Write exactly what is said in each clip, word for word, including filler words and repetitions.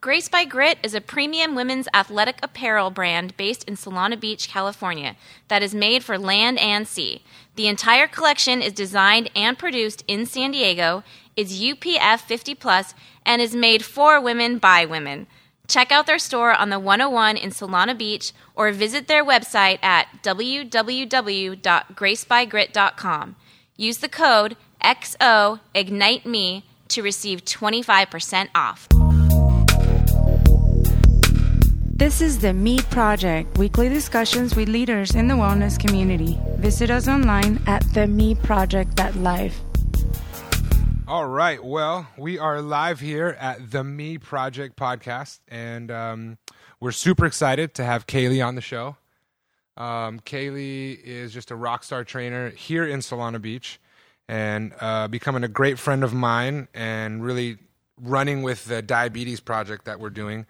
Grace by Grit is a premium women's athletic apparel brand based in Solana Beach, California, that is made for land and sea. The entire collection is designed and produced in San Diego, is U P F fifty plus, and is made for women by women. Check out their store on the one oh one in Solana Beach or visit their website at w w w dot grace by grit dot com. Use the code X O Ignite Me to receive twenty-five percent off. This is The Me Project, weekly discussions with leaders in the wellness community. Visit us online at the me project dot live. All right. Well, we are live here at the Me Project podcast, and um, we're super excited to have Kaylee on the show. Um, Kaylee is just a rock star trainer here in Solana Beach and uh, becoming a great friend of mine and really running with the diabetes project that we're doing,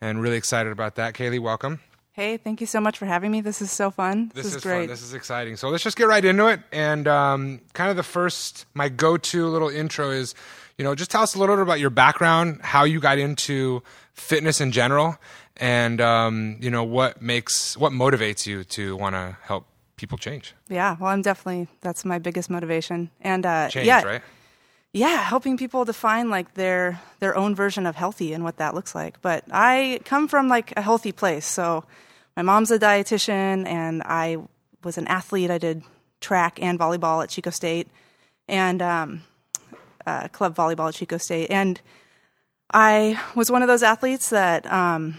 and really excited about that. Kaylee, welcome. Hey, thank you so much for having me. This is so fun. This, this is, is great. Fun. This is exciting. So let's just get right into it. And um, kind of the first, my go-to little intro is, you know, just tell us a little bit about your background, how you got into fitness in general, and, um, you know, what makes, what motivates you to want to help people change. Yeah, well, I'm definitely, that's my biggest motivation. And uh, change, yeah, right? Yeah, helping people define like their their own version of healthy and what that looks like. But I come from like a healthy place. So my mom's a dietitian, and I was an athlete. I did track and volleyball at Chico State, and um, uh, club volleyball at Chico State. And I was one of those athletes that um,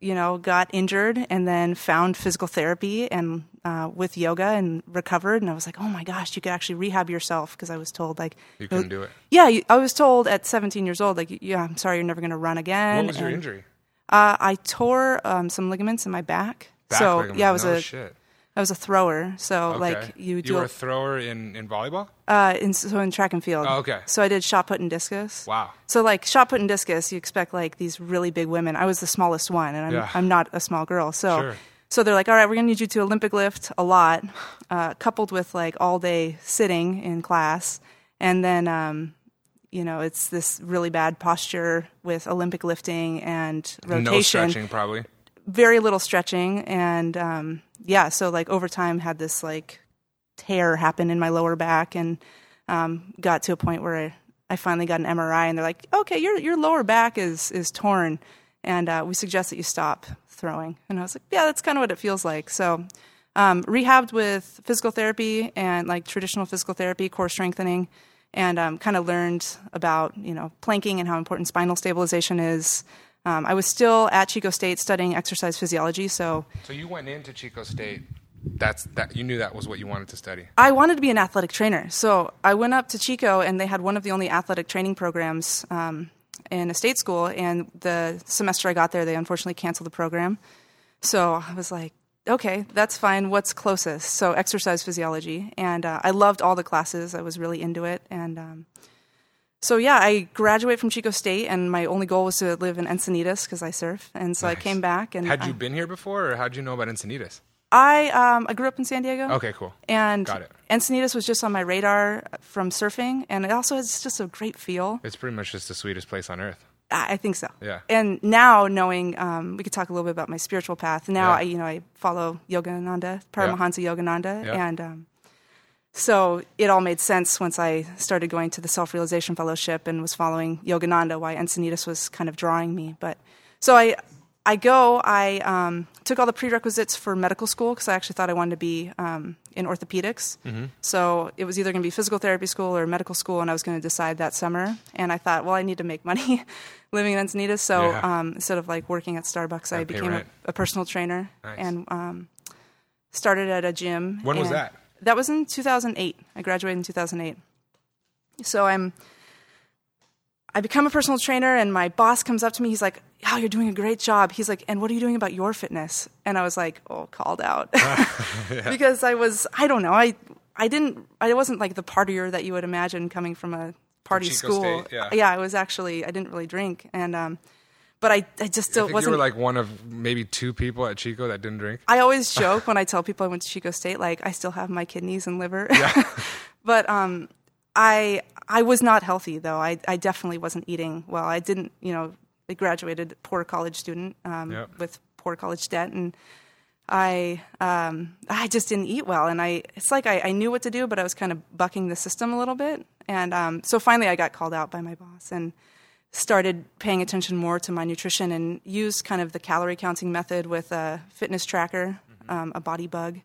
you know got injured and then found physical therapy and Uh, with yoga and recovered, and I was like, oh my gosh, you could actually rehab yourself, because I was told like you couldn't do it. Yeah, you, I was told at seventeen years old, like, yeah, I'm sorry, you're never going to run again. What was and, your injury? Uh, I tore um, some ligaments in my back. back so ligaments. yeah, I was no a shit. I was a thrower. So okay. like you do. You were a, a thrower in, in volleyball? Uh, in, so in track and field. Oh, okay. So I did shot put and discus. Wow. So like shot put and discus, you expect like these really big women. I was the smallest one, and I'm yeah. I'm not a small girl, so. Sure. So they're like, all right, we're going to need you to Olympic lift a lot, uh, coupled with like all day sitting in class. And then, um, you know, it's this really bad posture with Olympic lifting and rotation. No stretching, probably. Very little stretching. And um, yeah, so like over time had this like tear happen in my lower back, and um, got to a point where I, I finally got an M R I, and they're like, okay, your your lower back is, is torn, and uh, we suggest that you stop throwing. And I was like, yeah, that's kind of what it feels like. So um, rehabbed with physical therapy and like traditional physical therapy, core strengthening, and um, kind of learned about, you know, planking and how important spinal stabilization is. Um, I was still at Chico State studying exercise physiology. So So you went into Chico State. That's that you knew that was what you wanted to study. I wanted to be an athletic trainer. So I went up to Chico, and they had one of the only athletic training programs um in a state school, and the semester I got there, they unfortunately canceled the program. So I was like, okay, that's fine. What's closest? So exercise physiology. And uh, I loved all the classes. I was really into it. And um, so, yeah, I graduated from Chico State, and my only goal was to live in Encinitas because I surf. And so nice. I came back. And had you I, been here before, or how'd you know about Encinitas? I um, I grew up in San Diego. Okay, cool. And got it. Encinitas was just on my radar from surfing, and it also has just a great feel. It's pretty much just the sweetest place on earth. I think so. Yeah. And now knowing, um, we could talk a little bit about my spiritual path. Now, yeah. I, you know, I follow Yogananda, Paramahansa yeah. Yogananda, yeah. and um, so it all made sense once I started going to the Self-Realization Fellowship and was following Yogananda, why Encinitas was kind of drawing me. But so I... I go, I um, took all the prerequisites for medical school, because I actually thought I wanted to be um, in orthopedics. Mm-hmm. So it was either going to be physical therapy school or medical school, and I was going to decide that summer. And I thought, well, I need to make money living in Encinitas. So yeah. um, instead of like working at Starbucks, I, I became a, a personal trainer. Nice. And um, started at a gym. When was that? That was in two thousand eight. I graduated in two thousand eight. So I'm... I become a personal trainer, and my boss comes up to me. He's like, oh, you're doing a great job. He's like, and what are you doing about your fitness? And I was like, oh, called out. yeah. Because I was, I don't know. I I didn't, I wasn't like the partier that you would imagine coming from a party from school. State, yeah. yeah, I was actually, I didn't really drink. And, um, but I, I just still I think wasn't. You were like one of maybe two people at Chico that didn't drink. I always joke when I tell people I went to Chico State, like I still have my kidneys and liver. Yeah. but, um, I I was not healthy, though. I, I definitely wasn't eating well. I didn't, you know, a graduated poor college student um, yep. with poor college debt, and I um, I just didn't eat well, and I it's like I, I knew what to do, but I was kind of bucking the system a little bit, and um, so finally I got called out by my boss and started paying attention more to my nutrition and used kind of the calorie counting method with a fitness tracker, mm-hmm. um, a Body Bug,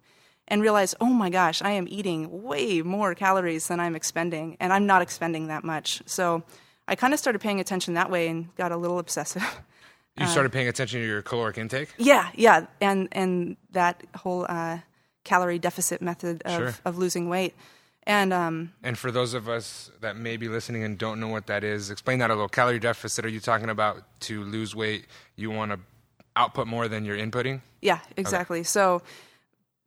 and realized, oh my gosh, I am eating way more calories than I'm expending, and I'm not expending that much, so I kind of started paying attention that way and got a little obsessive. You started paying attention to your caloric intake? Yeah, yeah, and and that whole uh, calorie deficit method of, sure. of losing weight. And um, and for those of us that may be listening and don't know what that is, explain that a little. Calorie deficit, are you talking about to lose weight, you want to output more than you're inputting? Yeah, exactly. Okay. So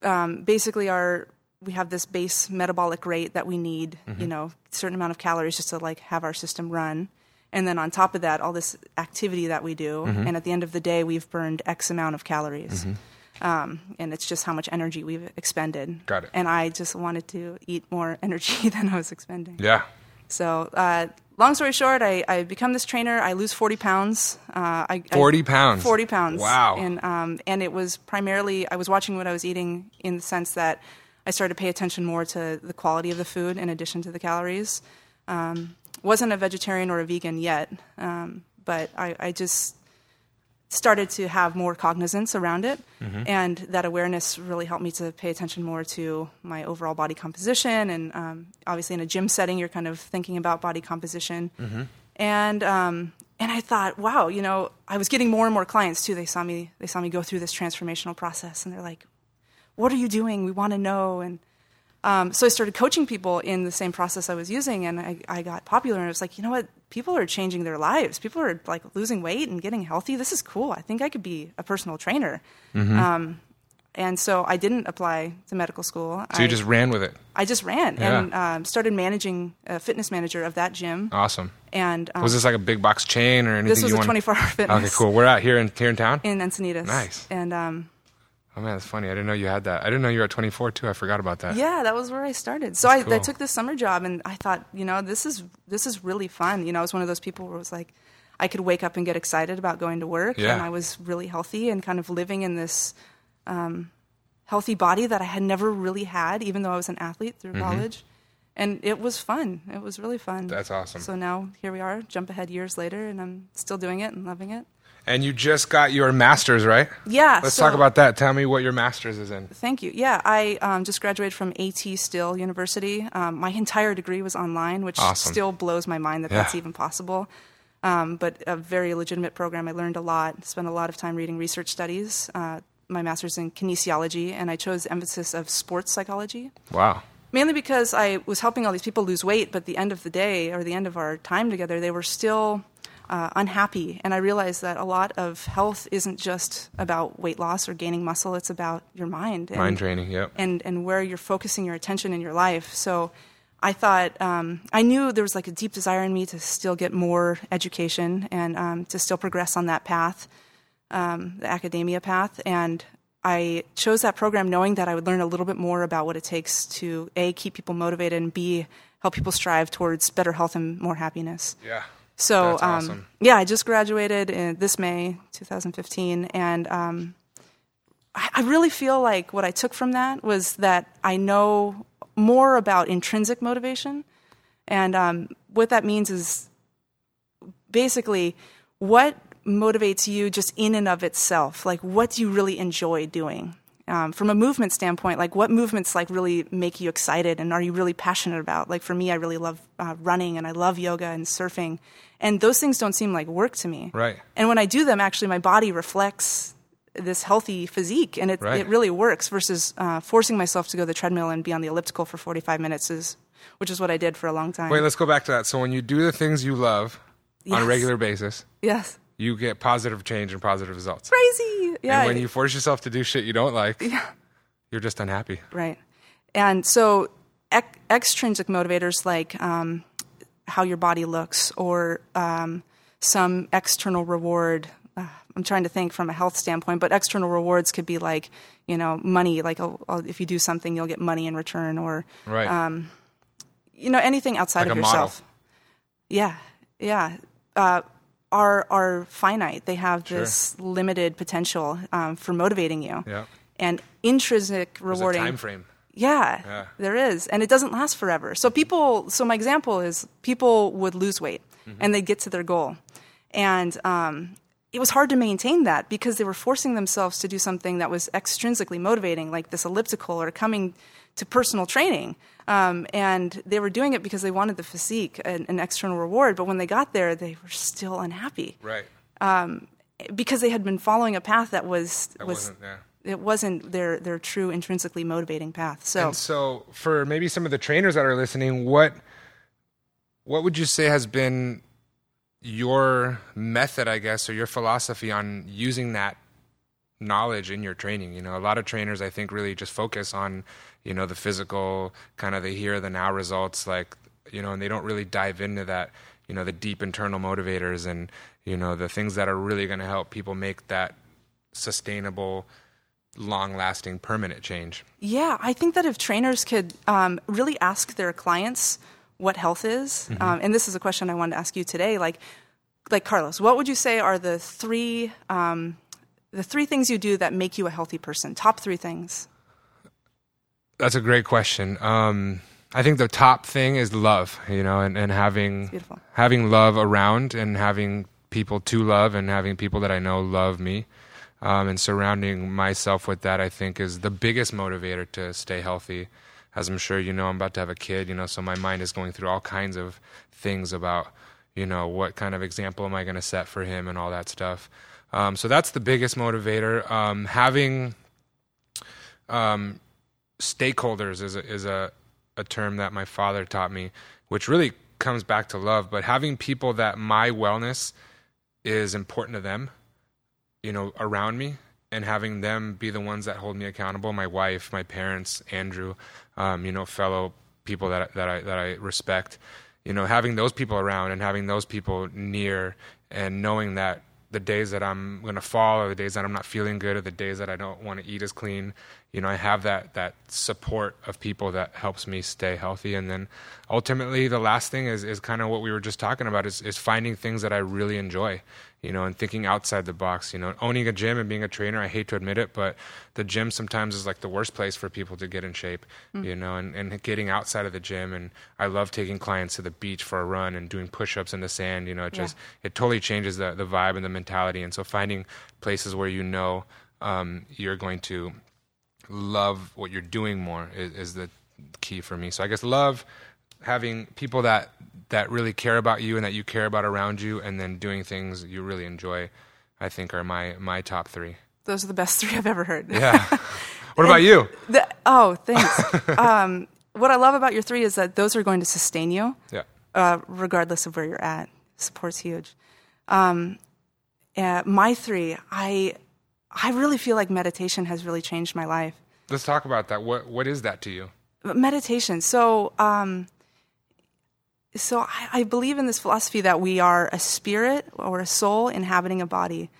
um, basically our... we have this base metabolic rate that we need, mm-hmm. you know, a certain amount of calories just to like have our system run. And then on top of that, all this activity that we do. Mm-hmm. And at the end of the day, we've burned X amount of calories. Mm-hmm. Um, and it's just how much energy we've expended. Got it. And I just wanted to eat more energy than I was expending. Yeah. So uh, long story short, I, I become this trainer. I lose forty pounds. Uh, I, forty I, pounds? forty pounds. Wow. And, um, and it was primarily, I was watching what I was eating in the sense that I started to pay attention more to the quality of the food in addition to the calories. Um, wasn't a vegetarian or a vegan yet, um, but I, I just started to have more cognizance around it, mm-hmm. and that awareness really helped me to pay attention more to my overall body composition, and um, obviously in a gym setting, you're kind of thinking about body composition, mm-hmm. and um, and I thought, wow, you know, I was getting more and more clients too. They saw me, they saw me go through this transformational process, and they're like, what are you doing? We want to know. And um, so I started coaching people in the same process I was using, and I, I got popular, and I was like, you know what? People are changing their lives. People are like losing weight and getting healthy. This is cool. I think I could be a personal trainer. Mm-hmm. Um, and so I didn't apply to medical school. So I, you just ran with it? I just ran yeah. and um, started managing a fitness manager of that gym. Awesome. And um, was this like a big box chain or anything? This was you a twenty-four hour fitness. Okay, cool. We're out here in, here in town? In Encinitas. Nice. And um oh, man, that's funny. I didn't know you had that. I didn't know you were at twenty-four, too. I forgot about that. Yeah, that was where I started. So I, cool. I took this summer job, and I thought, you know, this is this is really fun. You know, I was one of those people where it was like, I could wake up and get excited about going to work, yeah. and I was really healthy and kind of living in this um, healthy body that I had never really had, even though I was an athlete through mm-hmm. college. And it was fun. It was really fun. That's awesome. So now here we are, jump ahead years later, and I'm still doing it and loving it. And you just got your master's, right? Yeah. Let's so, talk about that. Tell me what your master's is in. Thank you. Yeah, I um, just graduated from A T Still University. Um, my entire degree was online, which awesome. Still blows my mind that yeah. that's even possible. Um, but a very legitimate program. I learned a lot, spent a lot of time reading research studies. Uh, my master's in kinesiology, and I chose emphasis of sports psychology. Wow. Mainly because I was helping all these people lose weight, but the end of the day or the end of our time together, they were still... Uh, unhappy, and I realized that a lot of health isn't just about weight loss or gaining muscle. It's about your mind, and, mind training, yep, and and where you're focusing your attention in your life. So, I thought um, I knew there was like a deep desire in me to still get more education and um, to still progress on that path, um, the academia path. And I chose that program knowing that I would learn a little bit more about what it takes to A, keep people motivated, and B, help people strive towards better health and more happiness. Yeah. So, um, awesome. yeah, I just graduated in this May, two thousand fifteen, and um, I, I really feel like what I took from that was that I know more about intrinsic motivation, and um, what that means is basically what motivates you just in and of itself, like what do you really enjoy doing? Um, from a movement standpoint, like what movements like really make you excited and are you really passionate about? Like for me, I really love uh, running, and I love yoga and surfing, and those things don't seem like work to me. Right. And when I do them, actually my body reflects this healthy physique, and it, right. it really works versus uh, forcing myself to go to the treadmill and be on the elliptical for forty-five minutes, is, which is what I did for a long time. Wait, let's go back to that. So when you do the things you love yes. on a regular basis. Yes. You get positive change and positive results. Crazy. Yeah. And when you force yourself to do shit you don't like, yeah. you're just unhappy. Right. And so ec- extrinsic motivators like um, how your body looks, or um, some external reward. Uh, I'm trying to think from a health standpoint, but external rewards could be like, you know, money. Like I'll, I'll, if you do something, you'll get money in return, or, right. um, you know, anything outside like of yourself. Model. Yeah. Yeah. Uh, are are finite. They have this sure. limited potential um, for motivating you. Yeah. And intrinsic rewarding. There's a time frame. Yeah, yeah, there is. And it doesn't last forever. So people, so my example is people would lose weight mm-hmm. and they'd get to their goal. And um, it was hard to maintain that because they were forcing themselves to do something that was extrinsically motivating, like this elliptical or coming to personal training. Um, and they were doing it because they wanted the physique and an external reward. But when they got there, they were still unhappy. Right. Um, because they had been following a path that was... That was wasn't, yeah. It wasn't their, their true intrinsically motivating path. So, and so for maybe some of the trainers that are listening, what what would you say has been your method, I guess, or your philosophy on using that knowledge in your training? You know, a lot of trainers, I think, really just focus on, you know, the physical kind of the here, the now results, like, you know, and they don't really dive into that, you know, the deep internal motivators and, you know, the things that are really going to help people make that sustainable, long-lasting, permanent change. Yeah, I think that if trainers could um, really ask their clients what health is, mm-hmm. um, and this is a question I wanted to ask you today, like, like Carlos, what would you say are the three um, the three things you do that make you a healthy person? Top three things. That's a great question. Um, I think the top thing is love, you know, and, and having having love around and having people to love and having people that I know love me. Um, and surrounding myself with that, I think, is the biggest motivator to stay healthy. As I'm sure you know, I'm about to have a kid, you know, so my mind is going through all kinds of things about, you know, what kind of example am I going to set for him and all that stuff. Um, so that's the biggest motivator. Um, having um, stakeholders is, a, is a, a term that my father taught me, which really comes back to love. But having people that my wellness is important to them, you know, around me, and having them be the ones that hold me accountable. My wife, my parents, Andrew, um, you know, fellow people that that I that I respect. You know, having those people around and having those people near, and knowing that the days that I'm gonna fall, or the days that I'm not feeling good, or the days that I don't want to eat as clean, you know, I have that that support of people that helps me stay healthy. And then ultimately, the last thing is is kind of what we were just talking about is is finding things that I really enjoy. You know, and thinking outside the box, you know, owning a gym and being a trainer, I hate to admit it, but the gym sometimes is like the worst place for people to get in shape, mm. you know, and, and getting outside of the gym. And I love taking clients to the beach for a run and doing push-ups in the sand, you know, it just, yeah. it totally changes the, the vibe and the mentality. And so finding places where, you know, um, you're going to love what you're doing more is, is the key for me. So I guess love, having people that, that really care about you and that you care about around you, and then doing things you really enjoy, I think are my, my top three. Those are the best three I've ever heard. Yeah. What about you? The, oh, thanks. um, what I love about your three is that those are going to sustain you, yeah. uh, regardless of where you're at. Support's huge. Um, uh, my three, I I really feel like meditation has really changed my life. Let's talk about that. What What is that to you? Meditation. So... Um, So I, I believe in this philosophy that we are a spirit or a soul inhabiting a body.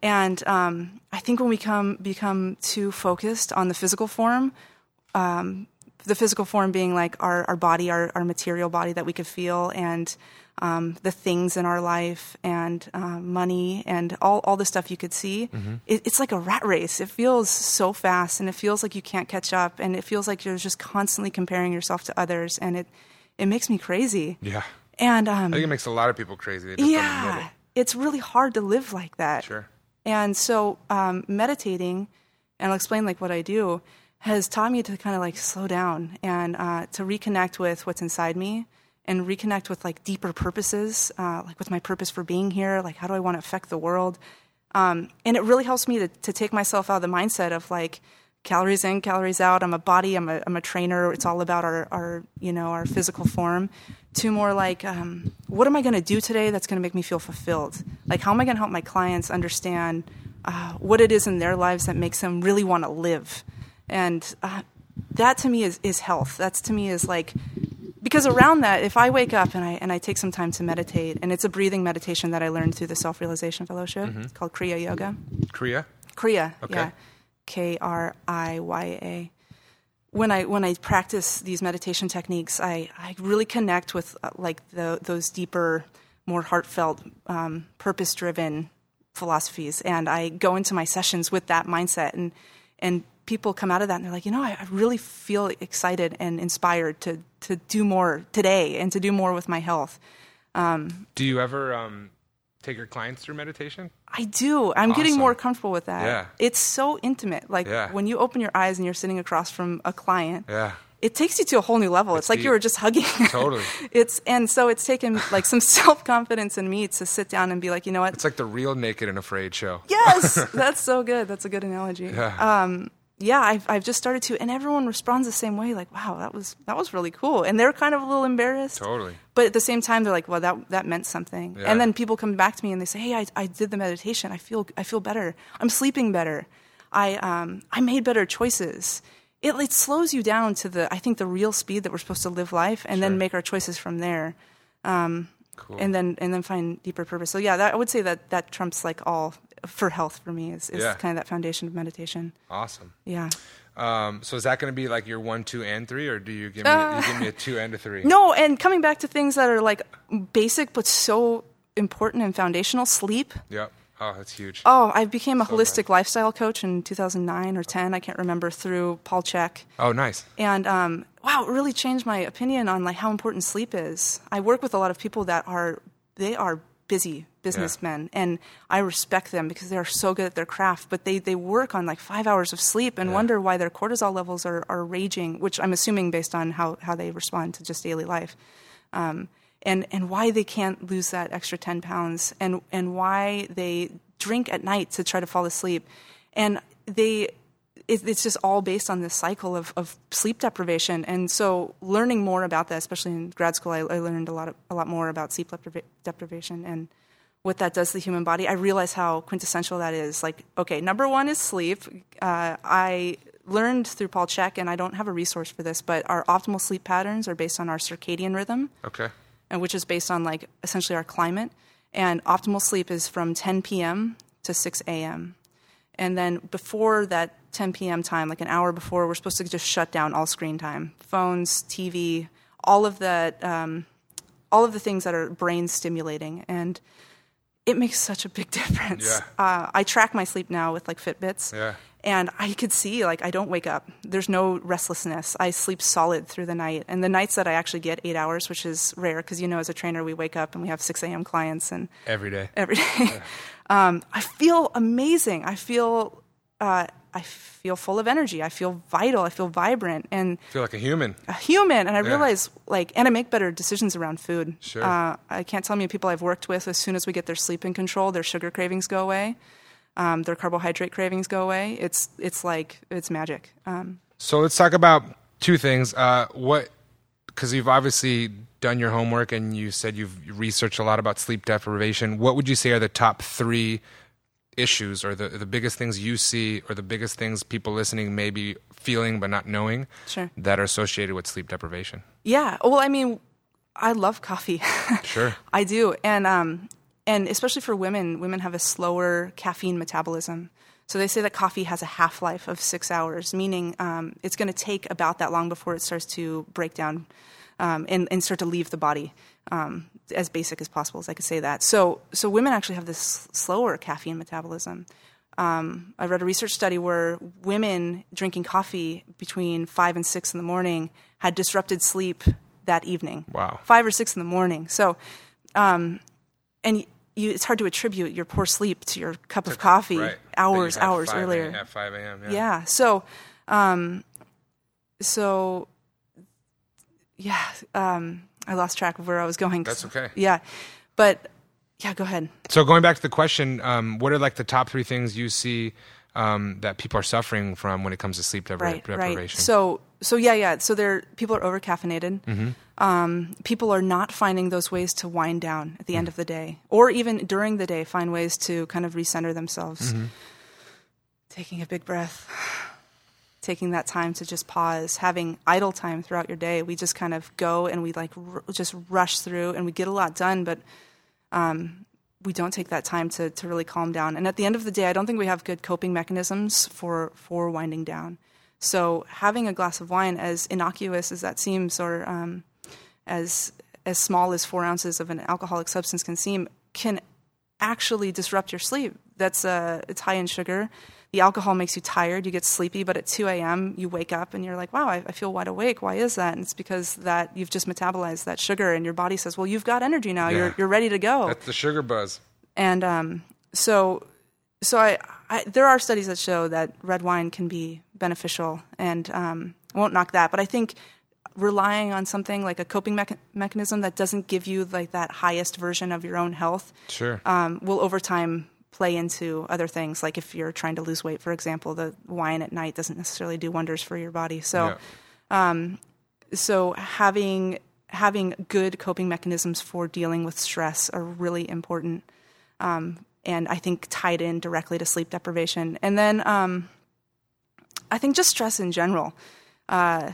And um, I think when we come, become too focused on the physical form, um, the physical form being like our, our body, our, our material body that we could feel, and um, the things in our life, and uh, money, and all, all the stuff you could see, mm-hmm. it, it's like a rat race. It feels so fast, and it feels like you can't catch up, and it feels like you're just constantly comparing yourself to others, and it... It makes me crazy. Yeah. And um, I think it makes a lot of people crazy. They just yeah. don't admit it. It's really hard to live like that. Sure. And so um, meditating, and I'll explain like what I do, has taught me to kind of like slow down and uh, to reconnect with what's inside me and reconnect with like deeper purposes, uh, like with my purpose for being here, like how do I want to affect the world? Um, and it really helps me to, to take myself out of the mindset of like, calories in, calories out. I'm a body. I'm a I'm a trainer. It's all about our, our you know our physical form. To more like, um, what am I going to do today that's going to make me feel fulfilled? Like, how am I going to help my clients understand uh, what it is in their lives that makes them really want to live? And uh, that to me is is health. That's to me is like, because around that, if I wake up and I and I take some time to meditate, and it's a breathing meditation that I learned through the Self-Realization Fellowship. Mm-hmm. It's called Kriya Yoga. Kriya. Kriya. Okay. Yeah. K R I Y A. When I when I practice these meditation techniques, I, I really connect with uh, like the, those deeper more heartfelt, um, purpose-driven philosophies. And I go into my sessions with that mindset, and and people come out of that and they're like, you know, I, I really feel excited and inspired to to do more today and to do more with my health. Um, do you ever um, take your clients through meditation? I do. I'm awesome. Getting more comfortable with that. Yeah. It's so intimate. Like yeah. when you open your eyes and you're sitting across from a client, yeah. it takes you to a whole new level. It's, it's like deep. You were just hugging. Totally. It's and so it's taken like some self-confidence in me to sit down and be like, you know what? It's like the real Naked and Afraid show. Yes. That's so good. That's a good analogy. Yeah. Um, yeah, I've I've just started to, and everyone responds the same way. Like, wow, that was that was really cool, and they're kind of a little embarrassed. Totally. But at the same time, they're like, well, that that meant something. Yeah. And then people come back to me and they say, hey, I I did the meditation. I feel I feel better. I'm sleeping better. I um I made better choices. It it slows you down to the I think the real speed that we're supposed to live life, and sure. then make our choices from there. Um, cool. And then and then find deeper purpose. So yeah, that, I would say that that trumps like all. For health, for me, is, is yeah. kind of that foundation of meditation. Awesome. Yeah. Um, so is that going to be like your one, two, and three, or do you give me uh, you give me a two and a three? No, and coming back to things that are like basic but so important and foundational, sleep. Yep. Oh, that's huge. Oh, I became a so holistic nice. lifestyle coach in two thousand nine or ten, I can't remember, through Paul Chek. Oh, nice. And um, wow, it really changed my opinion on like how important sleep is. I work with a lot of people that are they are busy businessmen, yeah. and I respect them because they are so good at their craft, but they, they work on like five hours of sleep and yeah. wonder why their cortisol levels are, are raging, which I'm assuming based on how, how they respond to just daily life, um, and, and why they can't lose that extra ten pounds, and, and why they drink at night to try to fall asleep. And they... it's just all based on this cycle of, of sleep deprivation. And so learning more about that, especially in grad school, I, I learned a lot of, a lot more about sleep depriva- deprivation and what that does to the human body. I realized how quintessential that is. Like, okay, number one is sleep. Uh, I learned through Paul Chek, and I don't have a resource for this, but our optimal sleep patterns are based on our circadian rhythm, okay, and which is based on like essentially our climate. And optimal sleep is from ten p.m. to six a.m., and then before that ten p.m. time, like an hour before, we're supposed to just shut down all screen time, phones, T V, all of the um, all of the things that are brain stimulating, and it makes such a big difference. Yeah. Uh, I track my sleep now with like Fitbits, yeah. and I could see like I don't wake up. There's no restlessness. I sleep solid through the night, and the nights that I actually get eight hours, which is rare because you know as a trainer we wake up and we have six a.m. clients and every day, every day. Yeah. Um, I feel amazing. I feel, uh, I feel full of energy. I feel vital. I feel vibrant, and I feel like a human. A human, and I yeah. realize like, and I make better decisions around food. Sure. Uh, I can't tell how many people I've worked with. As soon as we get their sleep in control, their sugar cravings go away, um, their carbohydrate cravings go away. It's it's like it's magic. Um, so let's talk about two things. Uh, what, because you've obviously done your homework and you said you've researched a lot about sleep deprivation. What would you say are the top three issues or the, the biggest things you see or the biggest things people listening may be feeling but not knowing sure. that are associated with sleep deprivation? Yeah. Well, I mean, I love coffee. Sure. I do. And, um, and especially for women, women have a slower caffeine metabolism. So they say that coffee has a half-life of six hours, meaning um, it's going to take about that long before it starts to break down Um, and, and start to leave the body, um, as basic as possible as I could say that. So so women actually have this slower caffeine metabolism. Um, I read a research study where women drinking coffee between five and six in the morning had disrupted sleep that evening. Wow. five or six in the morning. So, um, and you, it's hard to attribute your poor sleep to your cup of coffee right. hours, hours earlier. At five a.m., yeah. Yeah, so... Um, so Yeah, um, I lost track of where I was going. That's okay. Yeah, but yeah, go ahead. So going back to the question, um, what are like the top three things you see um, that people are suffering from when it comes to sleep depri- right, deprivation? Right. So, so yeah, yeah. So there, people are over caffeinated. Mm-hmm. Um, people are not finding those ways to wind down at the mm-hmm. end of the day, or even during the day, find ways to kind of recenter themselves. Mm-hmm. Taking a big breath. Taking that time to just pause, having idle time throughout your day. We just kind of go and we like r- just rush through and we get a lot done, but um, we don't take that time to, to really calm down. And at the end of the day, I don't think we have good coping mechanisms for, for winding down. So having a glass of wine, as innocuous as that seems, or um, as as small as four ounces of an alcoholic substance can seem, can actually disrupt your sleep. That's uh, it's high in sugar. The alcohol makes you tired. You get sleepy, but at two a.m. you wake up and you're like, wow, I, I feel wide awake. Why is that? And it's because that you've just metabolized that sugar, and your body says, well, you've got energy now. Yeah. You're you're ready to go. That's the sugar buzz. And um, so so I, I there are studies that show that red wine can be beneficial, and um, I won't knock that. But I think relying on something like a coping mecha- mechanism that doesn't give you like that highest version of your own health, sure, um, will over time play into other things. Like if you're trying to lose weight, for example, the wine at night doesn't necessarily do wonders for your body. So, yeah. um, so having having good coping mechanisms for dealing with stress are really important, um, and I think tied in directly to sleep deprivation. And then um, I think just stress in general. Uh,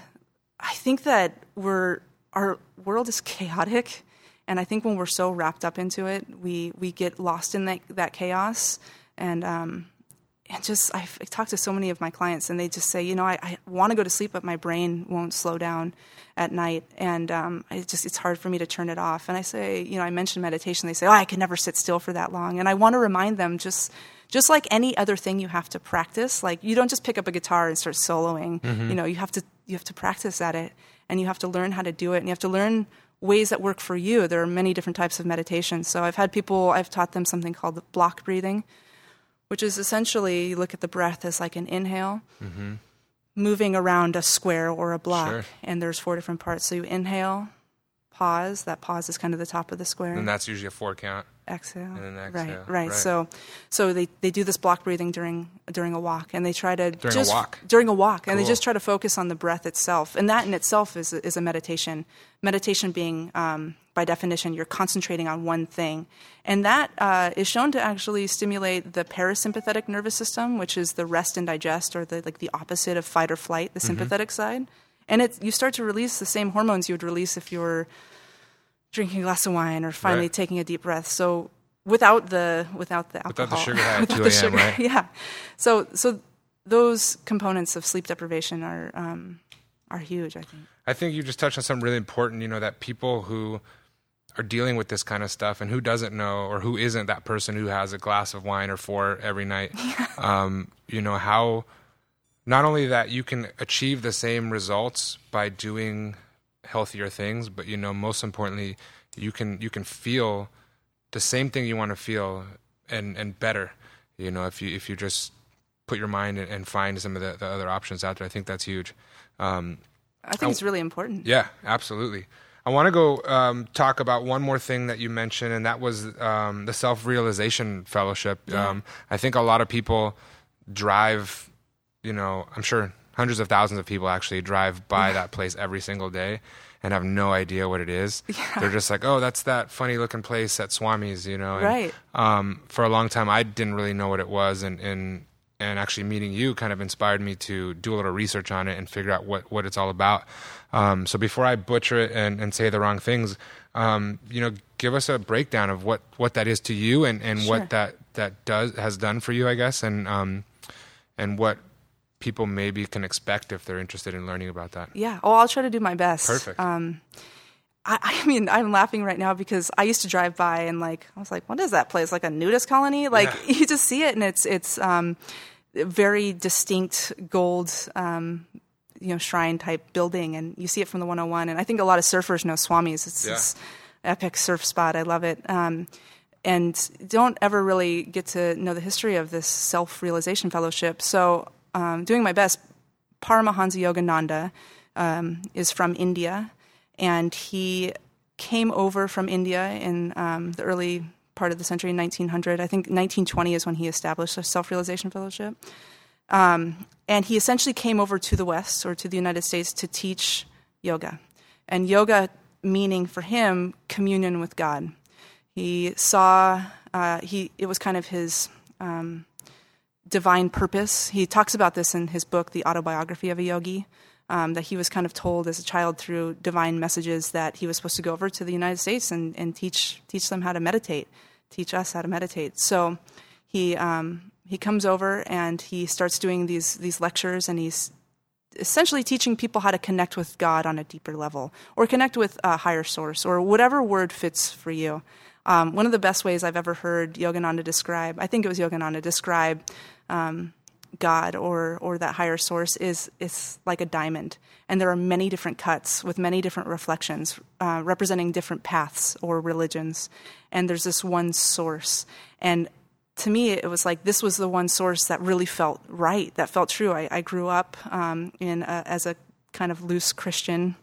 I think that we're our world is chaotic, and I think when we're so wrapped up into it, we, we get lost in that, that chaos. And um, and just I've, I talked to so many of my clients, and they just say, you know, I, I want to go to sleep, but my brain won't slow down at night, and um, I just it's hard for me to turn it off. And I say, you know, I mentioned meditation. They say, oh, I can never sit still for that long. And I want to remind them just. Just like any other thing you have to practice, like you don't just pick up a guitar and start soloing. Mm-hmm. You know, you have to you have to practice at it, and you have to learn how to do it, and you have to learn ways that work for you. There are many different types of meditation. So I've had people, I've taught them something called block breathing, which is essentially you look at the breath as like an inhale, mm-hmm. moving around a square or a block, sure. and there's four different parts. So you inhale, pause. That pause is kind of the top of the square, and that's usually a four count. Exhale. And then exhale. Right, right. Right. So, so they, they do this block breathing during during a walk, and they try to during just, a walk during a walk, cool. and they just try to focus on the breath itself, and that in itself is is a meditation. Meditation being, um, by definition, you're concentrating on one thing, and that uh, is shown to actually stimulate the parasympathetic nervous system, which is the rest and digest, or the like the opposite of fight or flight, the sympathetic mm-hmm. side, and it you start to release the same hormones you would release if you were drinking a glass of wine, or finally right. taking a deep breath. So without the without the alcohol, without the sugar high at two a.m., right? Yeah. So so those components of sleep deprivation are um, are huge, I think. I think you just touched on something really important. You know, that people who are dealing with this kind of stuff, and who doesn't know, or who isn't that person who has a glass of wine or four every night. Yeah. Um, you know how not only that you can achieve the same results by doing healthier things, but you know, most importantly, you can you can feel the same thing you want to feel, and and better, you know, if you if you just put your mind and, and find some of the, the other options out there. I think that's huge. um I think I, it's really important. Yeah, absolutely. I want to go um talk about one more thing that you mentioned, and that was um the Self-Realization Fellowship. Yeah. um I think a lot of people drive, you know, I'm sure hundreds of thousands of people actually drive by that place every single day and have no idea what it is. Yeah. They're just like, oh, that's that funny looking place at Swami's, you know. And, right. Um, for a long time, I didn't really know what it was. And, and, and actually meeting you kind of inspired me to do a little research on it and figure out what, what it's all about. Um, so before I butcher it and, and say the wrong things, um, you know, give us a breakdown of what, what that is to you, and, and sure. what that, that does has done for you, I guess. And, um, and what, people maybe can expect if they're interested in learning about that. Yeah. Oh, I'll try to do my best. Perfect. Um, I, I mean, I'm laughing right now because I used to drive by and like, I was like, what is that place? Like a nudist colony? Like yeah. you just see it, and it's, it's, um, very distinct gold, um, you know, shrine type building, and you see it from the one oh one. And I think a lot of surfers know Swami's. It's yeah. this epic surf spot. I love it. Um, and don't ever really get to know the history of this Self-Realization Fellowship. So, Um, doing my best, Paramahansa Yogananda um, is from India, and he came over from India in um, the early part of the century, nineteen hundred. I think nineteen twenty is when he established a Self-Realization Fellowship. Um, and he essentially came over to the West, or to the United States, to teach yoga. And yoga meaning for him, communion with God. He saw, uh, he it was kind of his... Um, divine purpose. He talks about this in his book, The Autobiography of a Yogi, um, that he was kind of told as a child through divine messages that he was supposed to go over to the United States and, and teach teach them how to meditate, teach us how to meditate. So he um, he comes over and he starts doing these these lectures, and he's essentially teaching people how to connect with God on a deeper level, or connect with a higher source, or whatever word fits for you. Um, one of the best ways I've ever heard Yogananda describe, I think it was Yogananda describe um, God or or that higher source, is it's like a diamond. And there are many different cuts with many different reflections uh, representing different paths or religions. And there's this one source. And to me, it was like this was the one source that really felt right, that felt true. I, I grew up um, in a, as a kind of loose Christian,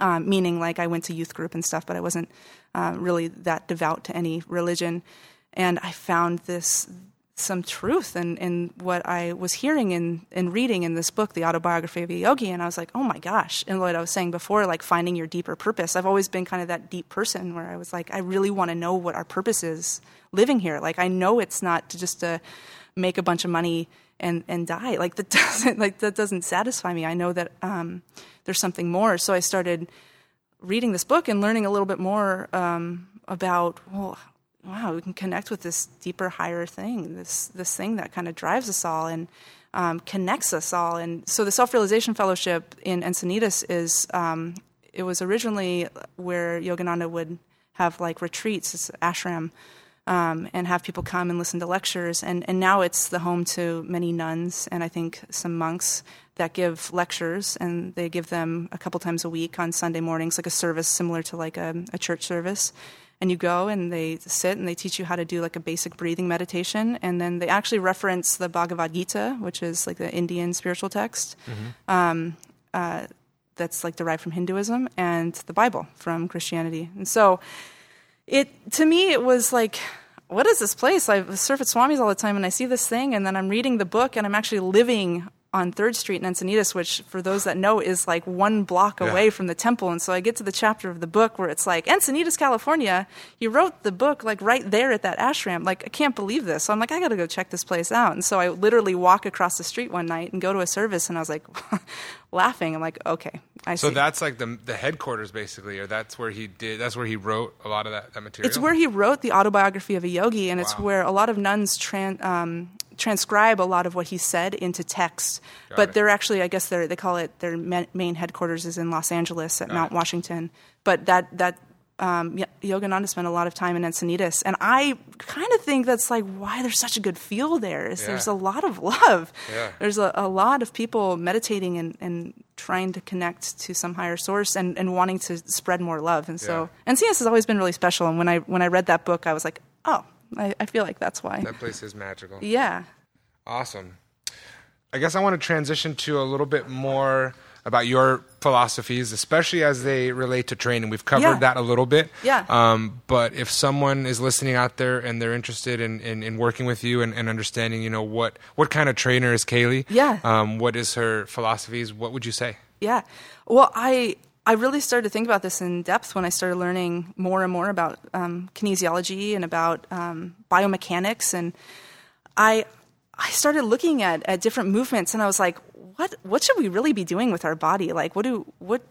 um, meaning like I went to youth group and stuff, but I wasn't uh, really that devout to any religion. And I found this some truth in, in what I was hearing and, and reading in this book, The Autobiography of a Yogi. And I was like, oh my gosh. And like I was saying before, like finding your deeper purpose. I've always been kind of that deep person where I was like, I really want to know what our purpose is living here. Like, I know it's not just to make a bunch of money and, and die. Like that doesn't, like that doesn't satisfy me. I know that um, there's something more. So I started reading this book and learning a little bit more um, about, well, wow, we can connect with this deeper, higher thing, this this thing that kind of drives us all and um, connects us all. And so the Self-Realization Fellowship in Encinitas is, um, it was originally where Yogananda would have like retreats, it's ashram, um, and have people come and listen to lectures. And, and now it's the home to many nuns and I think some monks that give lectures, and they give them a couple times a week on Sunday mornings, like a service similar to like a, a church service. And you go and they sit and they teach you how to do like a basic breathing meditation. And then they actually reference the Bhagavad Gita, which is like the Indian spiritual text mm-hmm. um, uh, that's like derived from Hinduism, and the Bible from Christianity. And so it, to me, it was like, what is this place? I surf at Swami's all the time and I see this thing, and then I'm reading the book and I'm actually living on third Street in Encinitas, which for those that know is like one block yeah. away from the temple. And so I get to the chapter of the book where it's like, Encinitas, California, you wrote the book like right there at that ashram. Like, I can't believe this. So I'm like, I got to go check this place out. And so I literally walk across the street one night and go to a service, and I was like laughing. I'm like, okay, I so see. So that's like the the headquarters basically, or that's where he did, that's where he wrote a lot of that, that material? It's where he wrote The Autobiography of a Yogi, and wow. it's where a lot of nuns trans, um, transcribe a lot of what he said into text. Got but it. They're actually, I guess they're, they call it, their main headquarters is in Los Angeles at Got Mount it. Washington. But that, that um, Yogananda spent a lot of time in Encinitas. And I kind of think that's like why there's such a good feel there is yeah. there's a lot of love. Yeah. There's a, a lot of people meditating and, and trying to connect to some higher source and, and wanting to spread more love. And so yeah. Encinitas has always been really special. And when I when I read that book, I was like, oh, I, I feel like that's why. That place is magical. Yeah. Awesome. I guess I want to transition to a little bit more about your philosophies, especially as they relate to training. We've covered yeah. that a little bit. Yeah. Um, but if someone is listening out there and they're interested in, in, in working with you and, and understanding, you know, what, what kind of trainer is Kaylee? Yeah. Um, what is her philosophies? What would you say? Yeah. Well, I... I really started to think about this in depth when I started learning more and more about um, kinesiology and about um, biomechanics. And I I started looking at, at different movements, and I was like, what what should we really be doing with our body? Like, what do what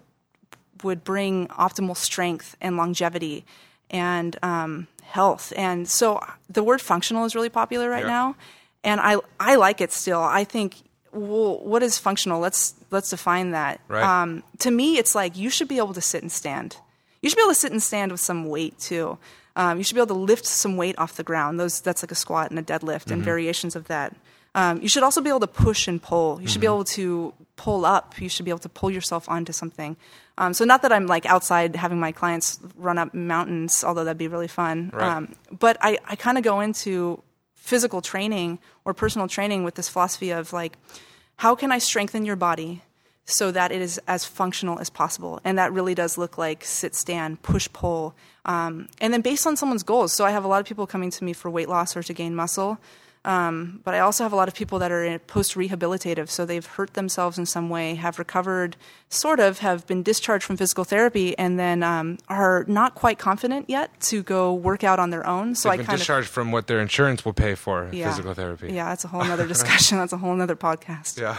would bring optimal strength and longevity and um, health? And so the word functional is really popular right yeah. now, and I I like it still. I think, well, what is functional? Let's let's define that. Right. Um, to me, it's like you should be able to sit and stand. You should be able to sit and stand with some weight too. Um, you should be able to lift some weight off the ground. Those that's like a squat and a deadlift mm-hmm. and variations of that. Um, you should also be able to push and pull. You mm-hmm. should be able to pull up. You should be able to pull yourself onto something. Um, so not that I'm like outside having my clients run up mountains, although that'd be really fun. Right. Um, but I, I kind of go into physical training or personal training with this philosophy of like, how can I strengthen your body so that it is as functional as possible? And that really does look like sit, stand, push, pull. Um, and then based on someone's goals. So I have a lot of people coming to me for weight loss or to gain muscle. Um, but I also have a lot of people that are in post-rehabilitative. So they've hurt themselves in some way, have recovered, sort of have been discharged from physical therapy, and then um, are not quite confident yet to go work out on their own. So they've I been kind discharged of, from what their insurance will pay for yeah, physical therapy. Yeah, that's a whole other discussion. That's a whole other podcast. Yeah.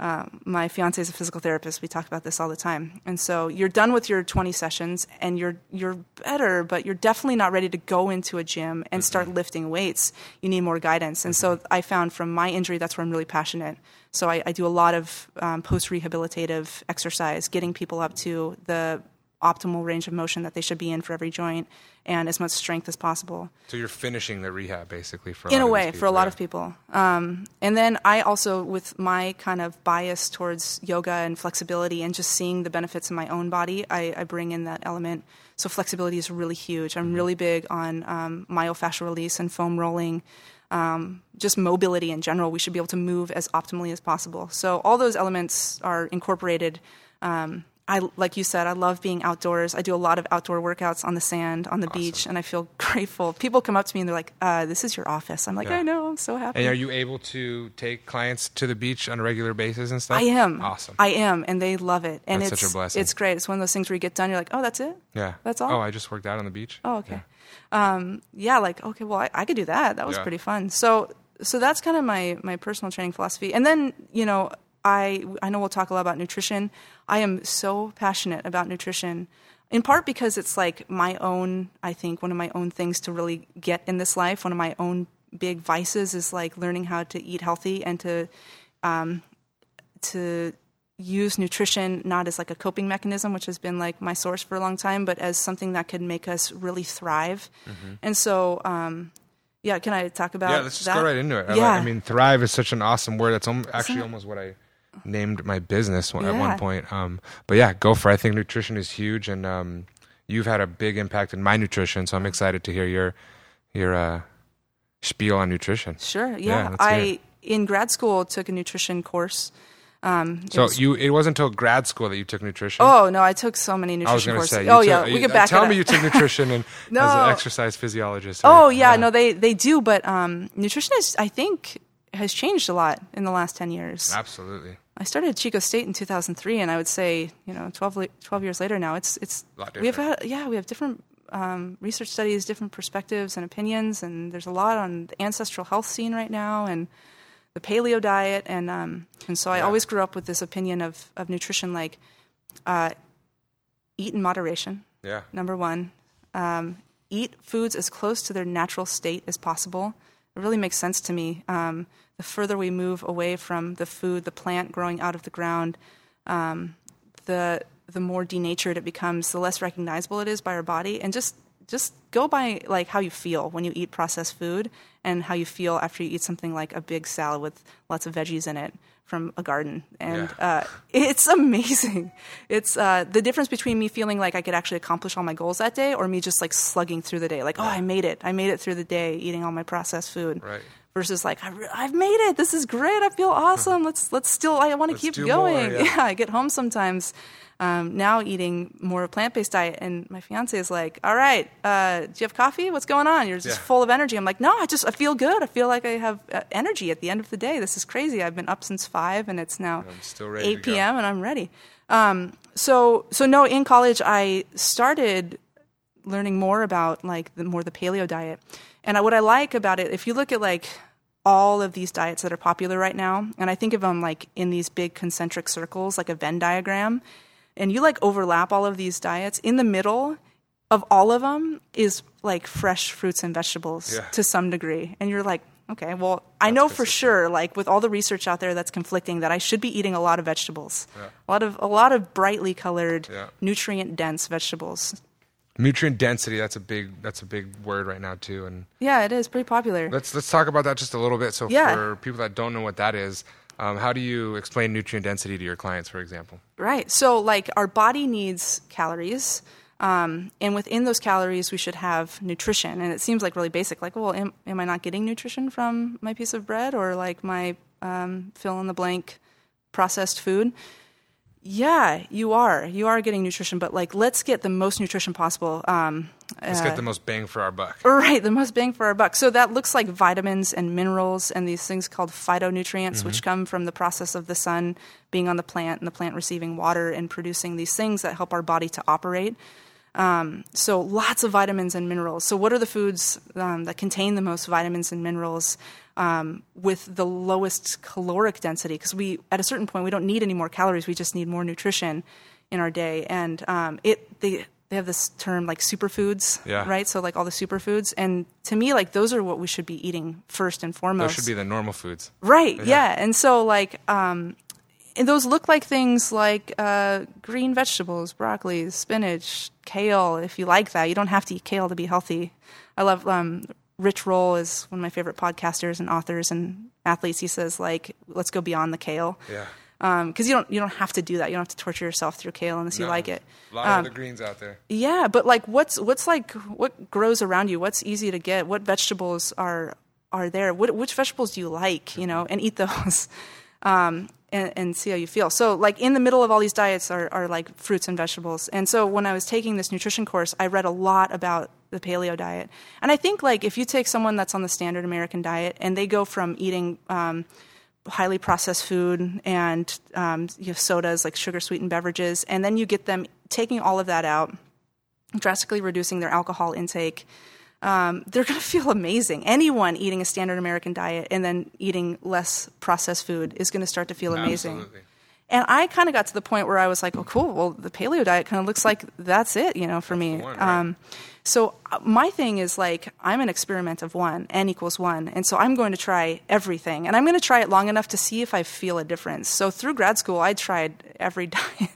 Um, my fiance is a physical therapist. We talk about this all the time. And so you're done with your twenty sessions and you're you're better, but you're definitely not ready to go into a gym and start mm-hmm. lifting weights. You need more guidance. And so I found from my injury, that's where I'm really passionate. So I, I do a lot of um, post-rehabilitative exercise, getting people up to the optimal range of motion that they should be in for every joint and as much strength as possible. So you're finishing the rehab basically for a in lot a way of people, for a lot right? of people. Um, and then I also, with my kind of bias towards yoga and flexibility and just seeing the benefits in my own body, I, I bring in that element. So flexibility is really huge. I'm mm-hmm. really big on um, myofascial release and foam rolling, um, just mobility in general. We should be able to move as optimally as possible. So all those elements are incorporated. Um, I, like you said, I love being outdoors. I do a lot of outdoor workouts on the sand, on the awesome. beach, and I feel grateful. People come up to me and they're like, uh, this is your office. I'm like, yeah. I know, I'm so happy. And are you able to take clients to the beach on a regular basis and stuff? I am. Awesome. I am, and they love it. And that's it's, such a blessing. It's great. It's one of those things where you get done, you're like, oh, that's it? Yeah. That's all? Oh, I just worked out on the beach? Oh, okay. Yeah, um, yeah like, okay, well, I, I could do that. That was yeah. pretty fun. So so that's kind of my, my personal training philosophy. And then, you know, I I know we'll talk a lot about nutrition. I am so passionate about nutrition, in part because it's like my own, I think, one of my own things to really get in this life. One of my own big vices is like learning how to eat healthy and to um, to use nutrition not as like a coping mechanism, which has been like my source for a long time, but as something that could make us really thrive. Mm-hmm. And so... Um, Yeah, can I talk about that? Yeah, let's just that? go right into it. Yeah. I mean, thrive is such an awesome word. That's actually almost what I named my business yeah. at one point. Um, but yeah, go for it. I think nutrition is huge, and um, you've had a big impact in my nutrition, so I'm excited to hear your your uh, spiel on nutrition. Sure, yeah. yeah I, in grad school, took a nutrition course. Um, so it, was, you, it wasn't until grad school that you took nutrition? Oh, no, I took so many nutrition I was courses. Say, oh, took, yeah, we could back Tell me up. You took nutrition and no. as an exercise physiologist. Or, oh, yeah, yeah, no, they, they do, but um, nutrition is, I think, has changed a lot in the last ten years. Absolutely. I started at Chico State in two thousand three, and I would say, you know, twelve, twelve years later now, it's... it's a lot different. We've had, yeah, we have different um, research studies, different perspectives and opinions, and there's a lot on the ancestral health scene right now, and... the paleo diet, and um, and so I yeah. always grew up with this opinion of, of nutrition, like uh, eat in moderation, yeah. number one. Um, eat foods as close to their natural state as possible. It really makes sense to me. Um, the further we move away from the food, the plant growing out of the ground, um, the the more denatured it becomes, the less recognizable it is by our body, and just... Just go by like how you feel when you eat processed food and how you feel after you eat something like a big salad with lots of veggies in it from a garden. And yeah. uh, it's amazing. It's uh, the difference between me feeling like I could actually accomplish all my goals that day or me just like slugging through the day. Like, oh, I made it. I made it through the day eating all my processed food. Right. Versus like, I re- I've made it. This is great. I feel awesome. let's let's still, I want to keep going. More, yeah. yeah, I get home sometimes. Um, now eating more of a plant-based diet, and my fiance is like, all right, uh, do you have coffee? What's going on? You're just yeah. full of energy. I'm like, no, I just, I feel good. I feel like I have uh, energy at the end of the day. This is crazy. I've been up since five and it's now I'm still ready eight p.m. and I'm ready. Um, so, so no, in college, I started learning more about like the more the paleo diet. And I, what I like about it, if you look at like all of these diets that are popular right now, and I think of them like in these big concentric circles, like a Venn diagram, and you like overlap all of these diets. In the middle of all of them is like fresh fruits and vegetables yeah. to some degree. And you're like, okay, well, that's I know for sure, like with all the research out there that's conflicting, that I should be eating a lot of vegetables, yeah. a lot of a lot of brightly colored, yeah. nutrient dense vegetables. Nutrient density, that's a big that's a big word right now too. And yeah, it is pretty popular. Let's let's talk about that just a little bit. So yeah. for people that don't know what that is. Um, how do you explain nutrient density to your clients, for example? Right. So, like, our body needs calories, um, and within those calories, we should have nutrition. And it seems, like, really basic. Like, well, am, am I not getting nutrition from my piece of bread or, like, my um, fill-in-the-blank processed food? Yeah, you are. You are getting nutrition, but, like, let's get the most nutrition possible. Um, let's uh, get the most bang for our buck. Right, the most bang for our buck. So that looks like vitamins and minerals and these things called phytonutrients, mm-hmm. which come from the process of the sun being on the plant and the plant receiving water and producing these things that help our body to operate. Um, so lots of vitamins and minerals. So what are the foods um, that contain the most vitamins and minerals um, with the lowest caloric density? Because we, at a certain point, we don't need any more calories. We just need more nutrition in our day. And um, it they, they have this term like superfoods, yeah. right? So like all the superfoods. And to me, like those are what we should be eating first and foremost. Those should be the normal foods. Right, yeah. yeah. And so like... Um, And those look like things like uh, green vegetables, broccoli, spinach, kale, if you like that. You don't have to eat kale to be healthy. I love um, Rich Roll is one of my favorite podcasters and authors and athletes. He says, like, let's go beyond the kale. Yeah. Because um, you don't you don't have to do that. You don't have to torture yourself through kale unless no, you like it. A lot um, of the greens out there. Yeah, but, like, what's what's like what grows around you? What's easy to get? What vegetables are, are there? What, which vegetables do you like, you know, and eat those? Um And, and see how you feel. So like in the middle of all these diets are, are like fruits and vegetables. And so when I was taking this nutrition course, I read a lot about the paleo diet. And I think like if you take someone that's on the standard American diet and they go from eating um, highly processed food and um, you know, sodas, like sugar sweetened beverages, and then you get them taking all of that out, drastically reducing their alcohol intake, Um, they're going to feel amazing. Anyone eating a standard American diet and then eating less processed food is going to start to feel amazing. Absolutely. And I kind of got to the point where I was like, oh, cool. Well, the paleo diet kind of looks like that's it, you know, for that's me. One, right? um, so my thing is like, I'm an experiment of one, N equals one. And so I'm going to try everything. And I'm going to try it long enough to see if I feel a difference. So through grad school, I tried every diet.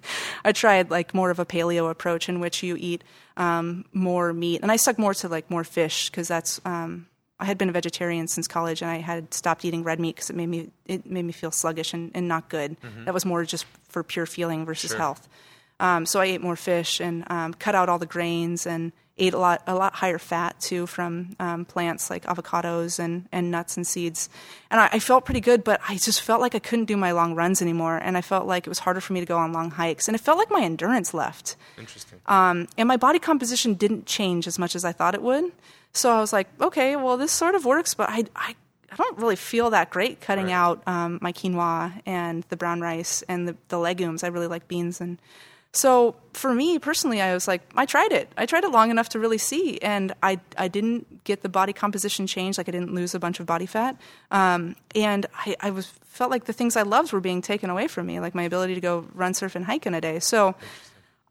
I tried like more of a paleo approach in which you eat um, more meat. And I stuck more to like more fish because that's um, I had been a vegetarian since college, and I had stopped eating red meat because it made me it made me feel sluggish and, and not good. Mm-hmm. That was more just for pure feeling versus sure. health. Um, so I ate more fish and um, cut out all the grains and ate a lot a lot higher fat too from um, plants like avocados and, and nuts and seeds. And I, I felt pretty good, but I just felt like I couldn't do my long runs anymore, and I felt like it was harder for me to go on long hikes, and it felt like my endurance left. Interesting. Um, and my body composition didn't change as much as I thought it would. So I was like, okay, well, this sort of works, but I, I, I don't really feel that great cutting right. out um, my quinoa and the brown rice and the, the legumes. I really like beans. And so for me personally, I was like, I tried it. I tried it long enough to really see, and I, I didn't get the body composition change. Like I didn't lose a bunch of body fat. Um, and I, I was felt like the things I loved were being taken away from me, like my ability to go run, surf, and hike in a day. So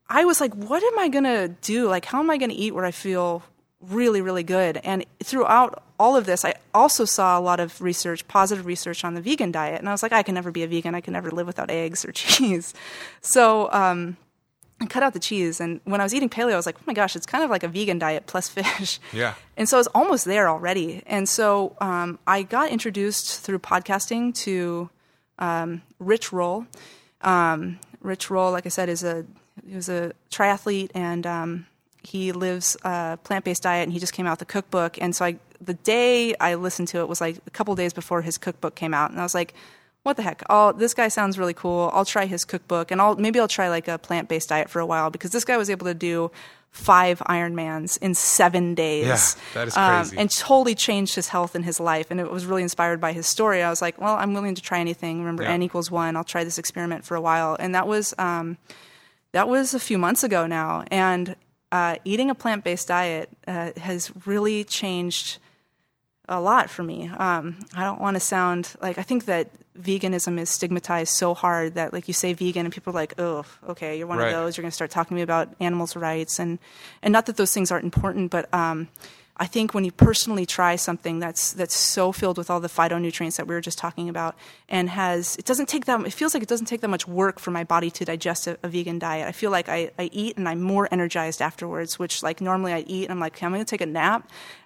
I was like, what am I going to do? Like, how am I going to eat where I feel really, really good? And throughout all of this, I also saw a lot of research, positive research on the vegan diet. And I was like, I can never be a vegan. I can never live without eggs or cheese. So um, I cut out the cheese. And when I was eating paleo, I was like, oh my gosh, it's kind of like a vegan diet plus fish. Yeah. And so I was almost there already. And so um, I got introduced through podcasting to um, Rich Roll. Um, Rich Roll, like I said, is a he was a triathlete and um, he lives a plant-based diet, and he just came out with a cookbook. And so I, the day I listened to it was like a couple days before his cookbook came out. And I was like, what the heck? I'll, this guy sounds really cool. I'll try his cookbook, and I'll maybe I'll try like a plant-based diet for a while, because this guy was able to do five Ironmans in seven days. Yeah, that is crazy. Um, and totally changed his health and his life. And it was really inspired by his story. I was like, well, I'm willing to try anything. Remember, yeah. N equals one. I'll try this experiment for a while. And that was um, that was a few months ago now. And Uh, eating a plant-based diet uh, has really changed a lot for me. Um, I don't want to sound like, I think that veganism is stigmatized so hard that like you say vegan and people are like, oh, okay, you're one right. of those. You're going to start talking to me about animals' rights. And, and not that those things aren't important, but um, I think when you personally try something that's that's so filled with all the phytonutrients that we were just talking about, and has it doesn't take that it feels like it doesn't take that much work for my body to digest a, a vegan diet. I feel like I, I eat and I'm more energized afterwards, which like normally I eat and I'm like, okay, I'm going to take a nap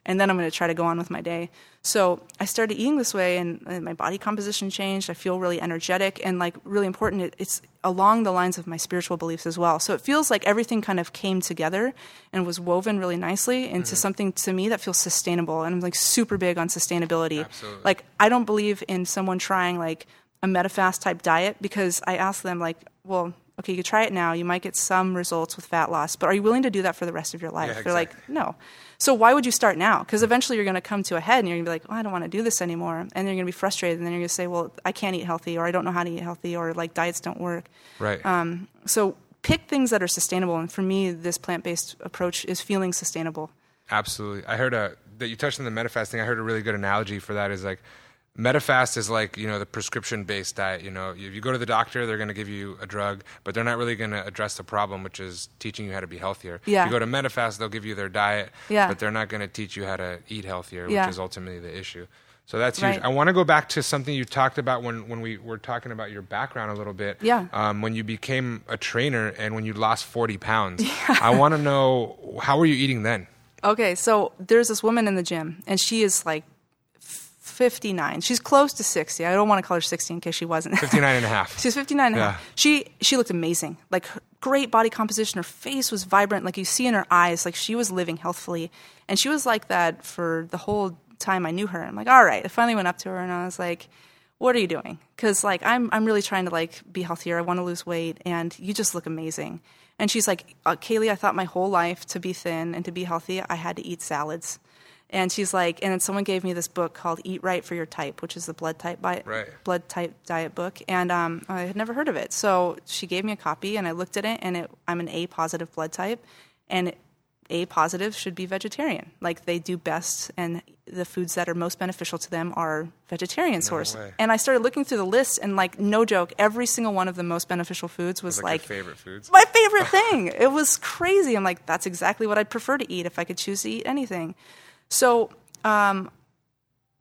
and then I'm going to try to go on with my day. So I started eating this way, and, and my body composition changed. I feel really energetic, and like really important. It, it's along the lines of my spiritual beliefs as well. So it feels like everything kind of came together and was woven really nicely into mm-hmm. something to me that feels sustainable. And I'm like super big on sustainability. Absolutely. Like I don't believe in someone trying like a MetaFast type diet, because I ask them like, well, okay, you try it now. You might get some results with fat loss, but are you willing to do that for the rest of your life? Yeah, exactly. They're like, no. So why would you start now? Because eventually you're going to come to a head and you're going to be like, oh, I don't want to do this anymore. And then you're going to be frustrated. And then you're going to say, well, I can't eat healthy, or I don't know how to eat healthy, or like diets don't work. Right. Um, so pick things that are sustainable. And for me, this plant-based approach is feeling sustainable. Absolutely. I heard a, that you touched on the metafasting. I heard a really good analogy for that is like, MetaFast is like, you know, the prescription-based diet. You know, if you go to the doctor, they're going to give you a drug, but they're not really going to address the problem, which is teaching you how to be healthier. Yeah. If you go to MetaFast, they'll give you their diet, yeah. but they're not going to teach you how to eat healthier, yeah. which is ultimately the issue. So that's huge. Right. I want to go back to something you talked about when, when we were talking about your background a little bit. Yeah. Um, when you became a trainer and when you lost forty pounds. Yeah. I want to know, how were you eating then? Okay, so there's this woman in the gym, and she is like, fifty-nine. She's close to sixty. I don't want to call her sixty in case she wasn't. fifty-nine and a half. She's fifty-nine and yeah. a half. She, she looked amazing. Like, her, great body composition. Her face was vibrant. Like, you see in her eyes, like, she was living healthfully. And she was like that for the whole time I knew her. I'm like, all right. I finally went up to her, and I was like, what are you doing? Because, like, I'm, I'm really trying to, like, be healthier. I want to lose weight. And you just look amazing. And she's like, uh, Kaylee, I thought my whole life to be thin and to be healthy, I had to eat salads. And she's like, and then someone gave me this book called Eat Right for Your Type, which is the blood type bi- right. blood type diet book. And um, I had never heard of it. So she gave me a copy, and I looked at it, and it, I'm an A positive blood type, and A positive should be vegetarian. Like, they do best, and the foods that are most beneficial to them are vegetarian no source. Way. And I started looking through the list, and like, no joke, every single one of the most beneficial foods was, was like, like your favorite foods. My favorite thing. It was crazy. I'm like, that's exactly what I'd prefer to eat if I could choose to eat anything. So, um,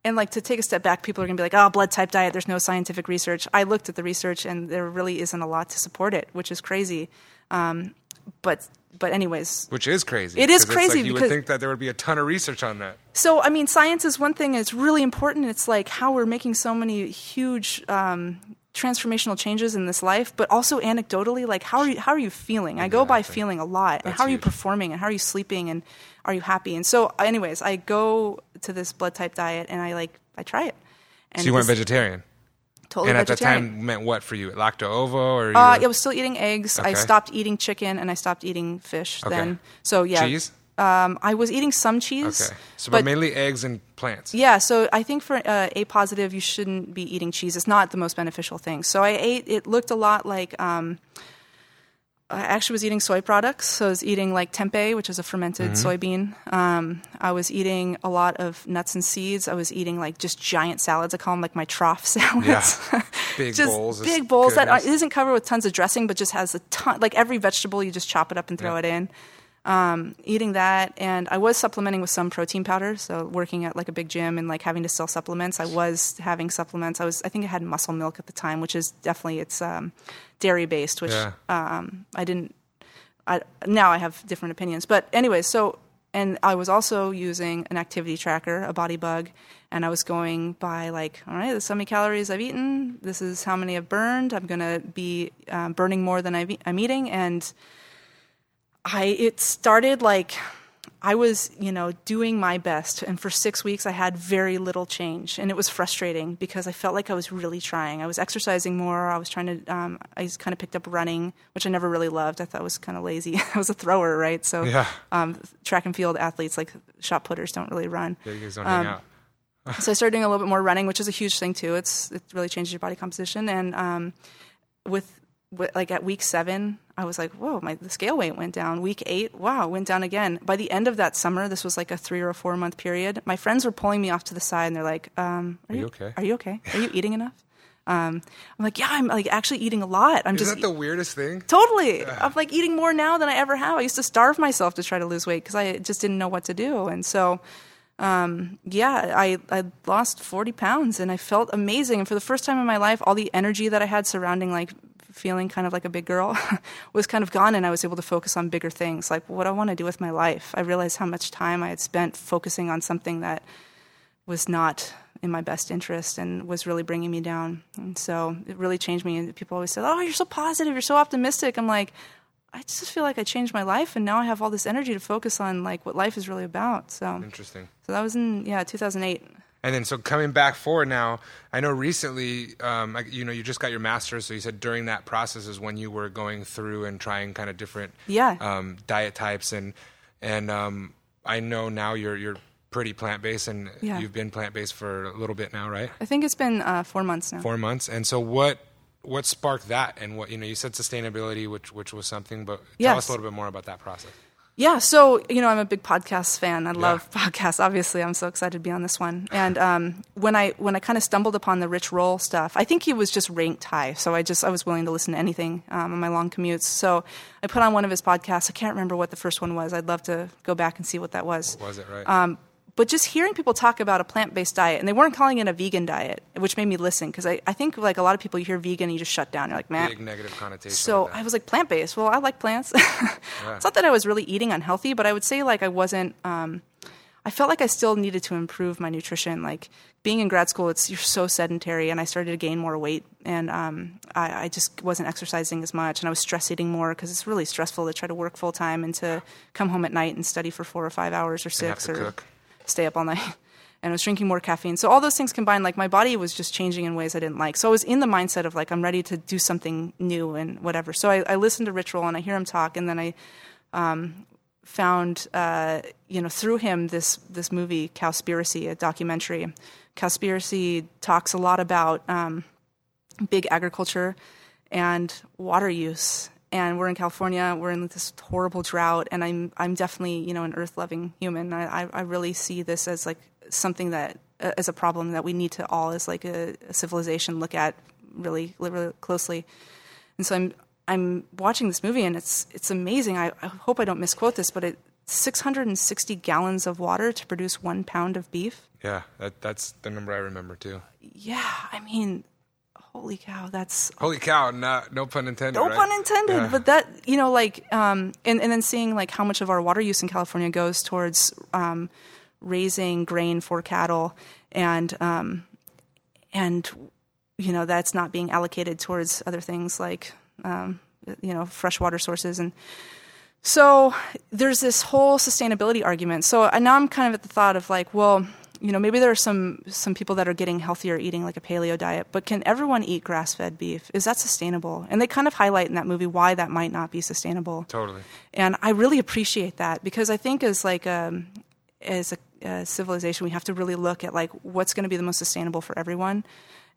and like, to take a step back, people are going to be like, oh, blood type diet, there's no scientific research. I looked at the research, and there really isn't a lot to support it, which is crazy. Um, but, but anyways. Which is crazy. It is crazy. It's like, you because, would think that there would be a ton of research on that. So, I mean, science is one thing, and it's really important. It's like how we're making so many huge um, transformational changes in this life, but also anecdotally, like, how are you, how are you feeling? Exactly. I go by feeling a lot. That's and how are you huge. Performing, and how are you sleeping, and are you happy? And so anyways, I go to this blood type diet, and I like, I try it. And so you went vegetarian? Totally vegetarian. And at that time meant what for you? Lacto-ovo? Or you uh, were... I was still eating eggs. Okay. I stopped eating chicken, and I stopped eating fish okay. then. So yeah. Cheese? Um, I was eating some cheese. Okay. So but, but mainly eggs and plants. Yeah. So I think for uh, A positive, you shouldn't be eating cheese. It's not the most beneficial thing. So I ate, it looked a lot like... Um, I actually was eating soy products. So I was eating like tempeh, which is a fermented mm-hmm. soybean. Um, I was eating a lot of nuts and seeds. I was eating like just giant salads. I call them like my trough salads. Yeah. Big just bowls. Big bowls goodness. That it isn't covered with tons of dressing, but just has a ton, like every vegetable, you just chop it up and throw yeah. it in. Um, eating that. And I was supplementing with some protein powder. So working at like a big gym and like having to sell supplements, I was having supplements. I was, I think I had muscle milk at the time, which is definitely, it's, um, dairy based, which, yeah. um, I didn't, I, now I have different opinions, but anyway, so, and I was also using an activity tracker, a Body Bug, and I was going by like, all right, this is how many calories I've eaten. This is how many I've burned. I'm going to be um, burning more than I've, I'm eating. And, I it started like I was, you know, doing my best, and for six weeks I had very little change, and it was frustrating because I felt like I was really trying. I was exercising more. I was trying to. Um, I kind of picked up running, which I never really loved. I thought I was kind of lazy. I was a thrower, right? So, yeah. um, track and field athletes, like shot putters, don't really run. Yeah, you guys don't um, hang out. So I started doing a little bit more running, which is a huge thing too. It's it really changes your body composition, and um, with. Like at week seven, I was like, whoa, my the scale weight went down. Week eight, wow, went down again. By the end of that summer, this was like a three or a four month period, my friends were pulling me off to the side, and they're like, um, are, are you, you okay? Are you okay? Are you eating enough? Um, I'm like, yeah, I'm like actually eating a lot. I'm Isn't just that the weirdest thing? Totally. I'm like eating more now than I ever have. I used to starve myself to try to lose weight because I just didn't know what to do. And so... Um, yeah, I, I lost forty pounds, and I felt amazing. And for the first time in my life, all the energy that I had surrounding, like feeling kind of like a big girl was kind of gone. And I was able to focus on bigger things, like what I want to do with my life. I realized how much time I had spent focusing on something that was not in my best interest and was really bringing me down. And so it really changed me. And people always said, oh, you're so positive. You're so optimistic. I'm like, I just feel like I changed my life, and now I have all this energy to focus on like what life is really about. So interesting. So that was in yeah two thousand eight. And then so coming back forward now, I know recently, um, you know, you just got your master's, so you said during that process is when you were going through and trying kind of different yeah um, diet types, and and um, I know now you're you're pretty plant based, and yeah. you've been plant based for a little bit now, right? I think it's been uh, four months now. Four months, and so what what sparked that, and what, you know, you said sustainability, which which was something, but tell yes. us a little bit more about that process. Yeah, so, you know, I'm a big podcast fan. I yeah. love podcasts, obviously. I'm so excited to be on this one. And um, when I when I kind of stumbled upon the Rich Roll stuff, I think he was just ranked high. So I just I was willing to listen to anything um, on my long commutes. So I put on one of his podcasts. I can't remember what the first one was. I'd love to go back and see what that was. What was it, right? Um, but just hearing people talk about a plant-based diet, and they weren't calling it a vegan diet, which made me listen, because I, I think, like, a lot of people, you hear vegan, you just shut down. You're like, man. Big negative connotation. So I was like, plant-based. Well, I like plants. Yeah. It's not that I was really eating unhealthy, but I would say, like, I wasn't um, – I felt like I still needed to improve my nutrition. Like, being in grad school, it's you're so sedentary, and I started to gain more weight, and um, I, I just wasn't exercising as much, and I was stress eating more, because it's really stressful to try to work full-time and to come home at night and study for four or five hours or six or cook. Stay up all night, and I was drinking more caffeine. So all those things combined, like, my body was just changing in ways I didn't like. So I was in the mindset of, like, I'm ready to do something new and whatever. So I, I listened to Rich Roll, and I hear him talk, and then I um, found, uh, you know, through him this this movie, Cowspiracy, a documentary. Cowspiracy talks a lot about um, big agriculture and water use. And we're in California. We're in this horrible drought, and I'm I'm definitely, you know, an earth-loving human. I I really see this as, like, something that uh, as a problem that we need to all, as, like, a, a civilization, look at really, really closely. And so I'm I'm watching this movie, and it's it's amazing. I, I hope I don't misquote this, but it's six hundred sixty gallons of water to produce one pound of beef. Yeah, that that's the number I remember too. Yeah, I mean. Holy cow, that's... Holy cow, not, no pun intended, No right? pun intended, yeah. But that, you know, like, um, and, and then seeing, like, how much of our water use in California goes towards um, raising grain for cattle, and, um, and you know, that's not being allocated towards other things like, um, you know, freshwater sources. And so there's this whole sustainability argument. So now I'm kind of at the thought of, like, well... You know, maybe there are some, some people that are getting healthier eating, like, a paleo diet, but can everyone eat grass-fed beef? Is that sustainable? And they kind of highlight in that movie why that might not be sustainable. Totally. And I really appreciate that, because I think as, like, um, as a, a civilization, we have to really look at, like, what's going to be the most sustainable for everyone.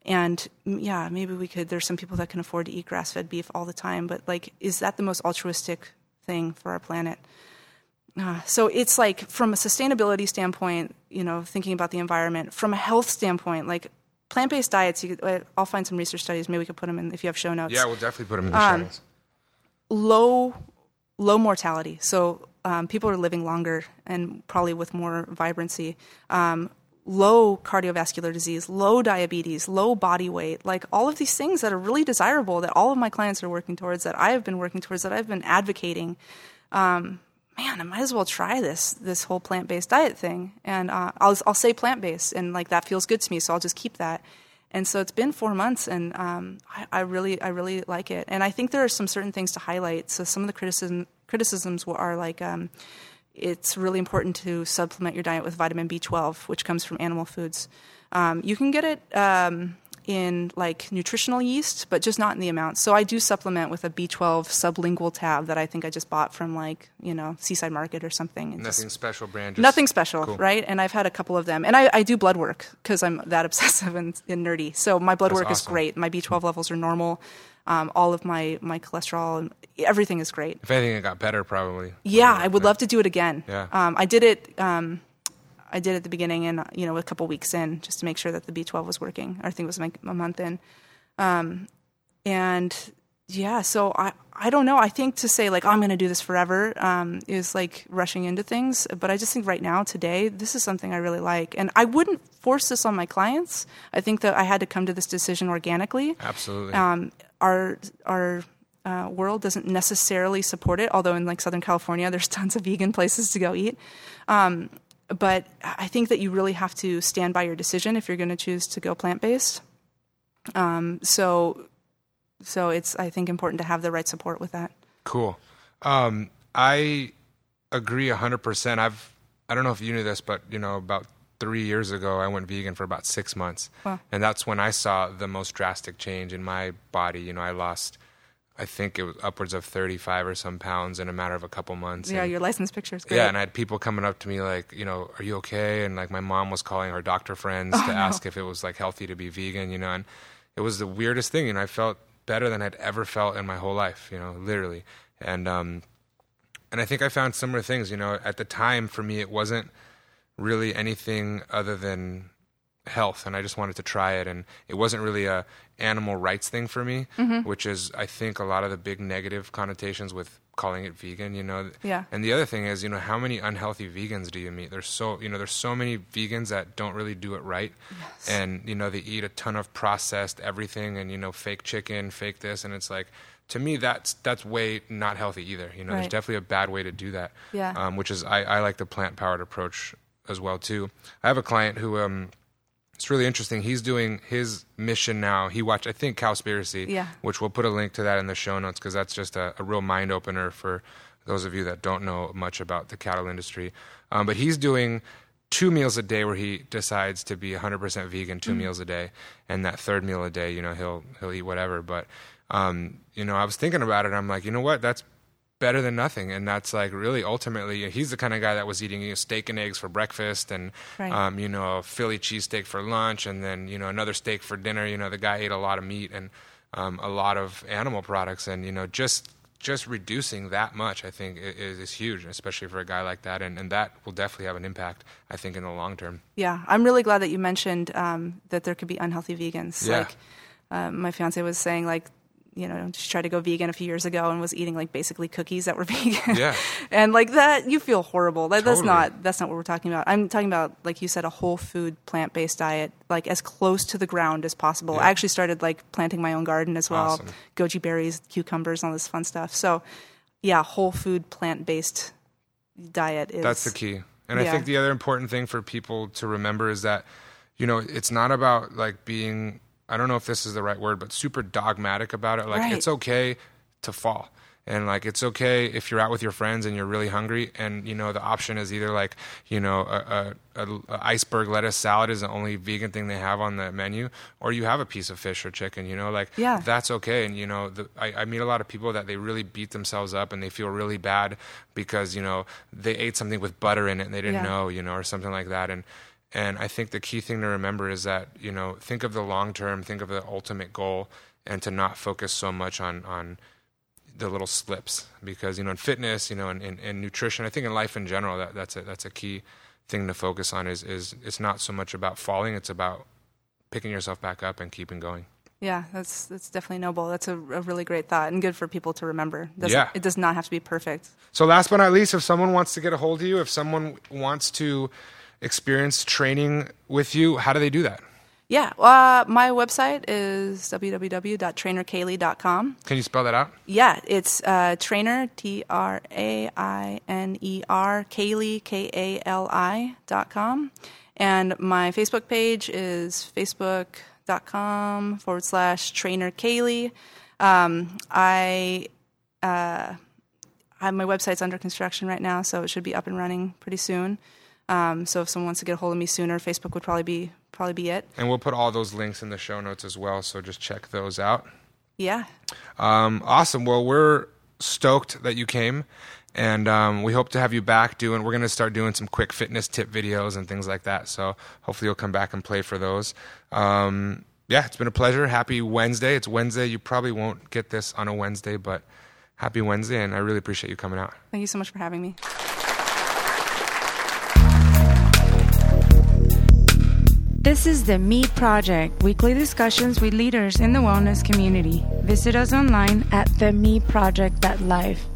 And, yeah, maybe we could – there's some people that can afford to eat grass-fed beef all the time, but, like, is that the most altruistic thing for our planet? Uh, so it's like, from a sustainability standpoint, you know, thinking about the environment, from a health standpoint, like, plant-based diets, you could, I'll find some research studies. Maybe we could put them in if you have show notes. Yeah, we'll definitely put them in the um, show notes. Low, low mortality. So um, people are living longer and probably with more vibrancy. Um, low cardiovascular disease, low diabetes, low body weight, like, all of these things that are really desirable that all of my clients are working towards, that I have been working towards, that I've been advocating. Um Man, I might as well try this this whole plant-based diet thing, and uh, I'll I'll say plant-based, and, like, that feels good to me, so I'll just keep that. And so it's been four months, and um, I, I really I really like it, and I think there are some certain things to highlight. So some of the criticism criticisms are, like, um, it's really important to supplement your diet with vitamin B twelve, which comes from animal foods. Um, you can get it um, in, like, nutritional yeast, but just not in the amount. So I do supplement with a B twelve sublingual tab that I think I just bought from, like, you know, Seaside Market or something. And nothing just, special brand. Just nothing special, cool. Right? And I've had a couple of them. And I, I do blood work because I'm that obsessive and, and nerdy. So my blood That's work awesome. Is great. My B twelve levels are normal. Um, all of my, my cholesterol, and everything is great. If anything, it got better probably. Yeah, I would yeah. love to do it again. Yeah. Um, I did it... Um, I did at the beginning and, you know, a couple weeks in just to make sure that the B twelve was working. I think it was like a month in. Um, and, yeah, so I, I don't know. I think to say, like, oh, I'm going to do this forever um, is, like, rushing into things. But I just think right now, today, this is something I really like. And I wouldn't force this on my clients. I think that I had to come to this decision organically. Absolutely. Um, our our uh, world doesn't necessarily support it, although in, like, Southern California, there's tons of vegan places to go eat. Um But I think that you really have to stand by your decision if you're going to choose to go plant-based. Um, so so it's, I think, important to have the right support with that. Cool. Um, I agree one hundred percent. I've, I don't know if you knew this, but, you know, about three years ago, I went vegan for about six months. Wow. And that's when I saw the most drastic change in my body. You know, I lost... I think it was upwards of thirty-five or some pounds in a matter of a couple months. Yeah, and your license picture is great. Yeah, and I had people coming up to me like, you know, are you okay? And, like, my mom was calling her doctor friends oh, to no. ask if it was, like, healthy to be vegan, you know. And it was the weirdest thing. And I felt better than I'd ever felt in my whole life, you know, literally. And um, and I think I found similar things, you know. At the time, for me, it wasn't really anything other than health, and I just wanted to try it. And it wasn't really a animal rights thing for me, mm-hmm. which is, I think, a lot of the big negative connotations with calling it vegan, you know. Yeah. And the other thing is, you know, how many unhealthy vegans do you meet? There's so, you know, there's so many vegans that don't really do it right. Yes. And, you know, they eat a ton of processed everything and, you know, fake chicken, fake this. And it's like, to me, that's that's way not healthy either. You know, right. There's definitely a bad way to do that. Yeah. Um, which is, I, I like the plant-powered approach as well, too. I have a client who, um, it's really interesting. He's doing his mission now. He watched, I think, Cowspiracy, yeah. which we'll put a link to that in the show notes, because that's just a, a real mind opener for those of you that don't know much about the cattle industry. Um, but he's doing two meals a day where he decides to be one hundred percent vegan, two mm-hmm. meals a day, and that third meal a day, you know, he'll he'll eat whatever. But um, you know, I was thinking about it. I'm like, you know what? That's better than nothing. And that's like really ultimately, he's the kind of guy that was eating, you know, steak and eggs for breakfast and, right. um, you know, a Philly cheesesteak for lunch and then, you know, another steak for dinner. You know, the guy ate a lot of meat and um, a lot of animal products. And, you know, just just reducing that much, I think, is, is huge, especially for a guy like that. And, and that will definitely have an impact, I think, in the long term. Yeah. I'm really glad that you mentioned um, that there could be unhealthy vegans. Yeah. Like uh, my fiance was saying, like, you know, she tried to go vegan a few years ago and was eating like basically cookies that were vegan. Yeah. And like that, you feel horrible. That, totally. That's not, that's not what we're talking about. I'm talking about, like you said, a whole food plant-based diet, like as close to the ground as possible. Yeah. I actually started like planting my own garden as well. Awesome. Goji berries, cucumbers, all this fun stuff. So yeah, whole food plant-based diet is. That's the key. And yeah. I think the other important thing for people to remember is that, you know, it's not about like being, I don't know if this is the right word, but super dogmatic about it. Like, right. It's okay to fall. And, like, it's okay if you're out with your friends and you're really hungry. And, you know, the option is either, like, you know, a, a, a iceberg lettuce salad is the only vegan thing they have on the menu, or you have a piece of fish or chicken, you know? Like, yeah. That's okay. And, you know, the, I, I meet a lot of people that they really beat themselves up and they feel really bad because, you know, they ate something with butter in it and they didn't yeah. know, you know, or something like that. And, And I think the key thing to remember is that, you know, think of the long term, think of the ultimate goal, and to not focus so much on, on the little slips. Because, you know, in fitness, you know, in, in, in nutrition, I think in life in general, that, that's a that's a key thing to focus on is, is it's not so much about falling, it's about picking yourself back up and keeping going. Yeah, that's that's definitely noble. That's a, a really great thought and good for people to remember. Doesn't, yeah. It does not have to be perfect. So last but not least, if someone wants to get a hold of you, if someone wants to experience training with you, how do they do that? Yeah, uh, my website is w w w dot trainer kaylee dot com. Can you spell that out? Yeah, it's uh, trainer, T R A I N E R, Kaylee, K A L I dot com. And my Facebook page is facebook.com forward slash trainer Kaylee. Um, I... Uh, I my website's under construction right now, so it should be up and running pretty soon. Um, so if someone wants to get a hold of me sooner, Facebook would probably be probably be it. And we'll put all those links in the show notes as well, so just check those out. Yeah. Um, awesome. Well, we're stoked that you came, and um, we hope to have you back doing. We're going to start doing some quick fitness tip videos and things like that, so hopefully you'll come back and play for those. Um, yeah, it's been a pleasure. Happy Wednesday. It's Wednesday. You probably won't get this on a Wednesday, but happy Wednesday, and I really appreciate you coming out. Thank you so much for having me. This is The Me Project, weekly discussions with leaders in the wellness community. Visit us online at the me project dot life.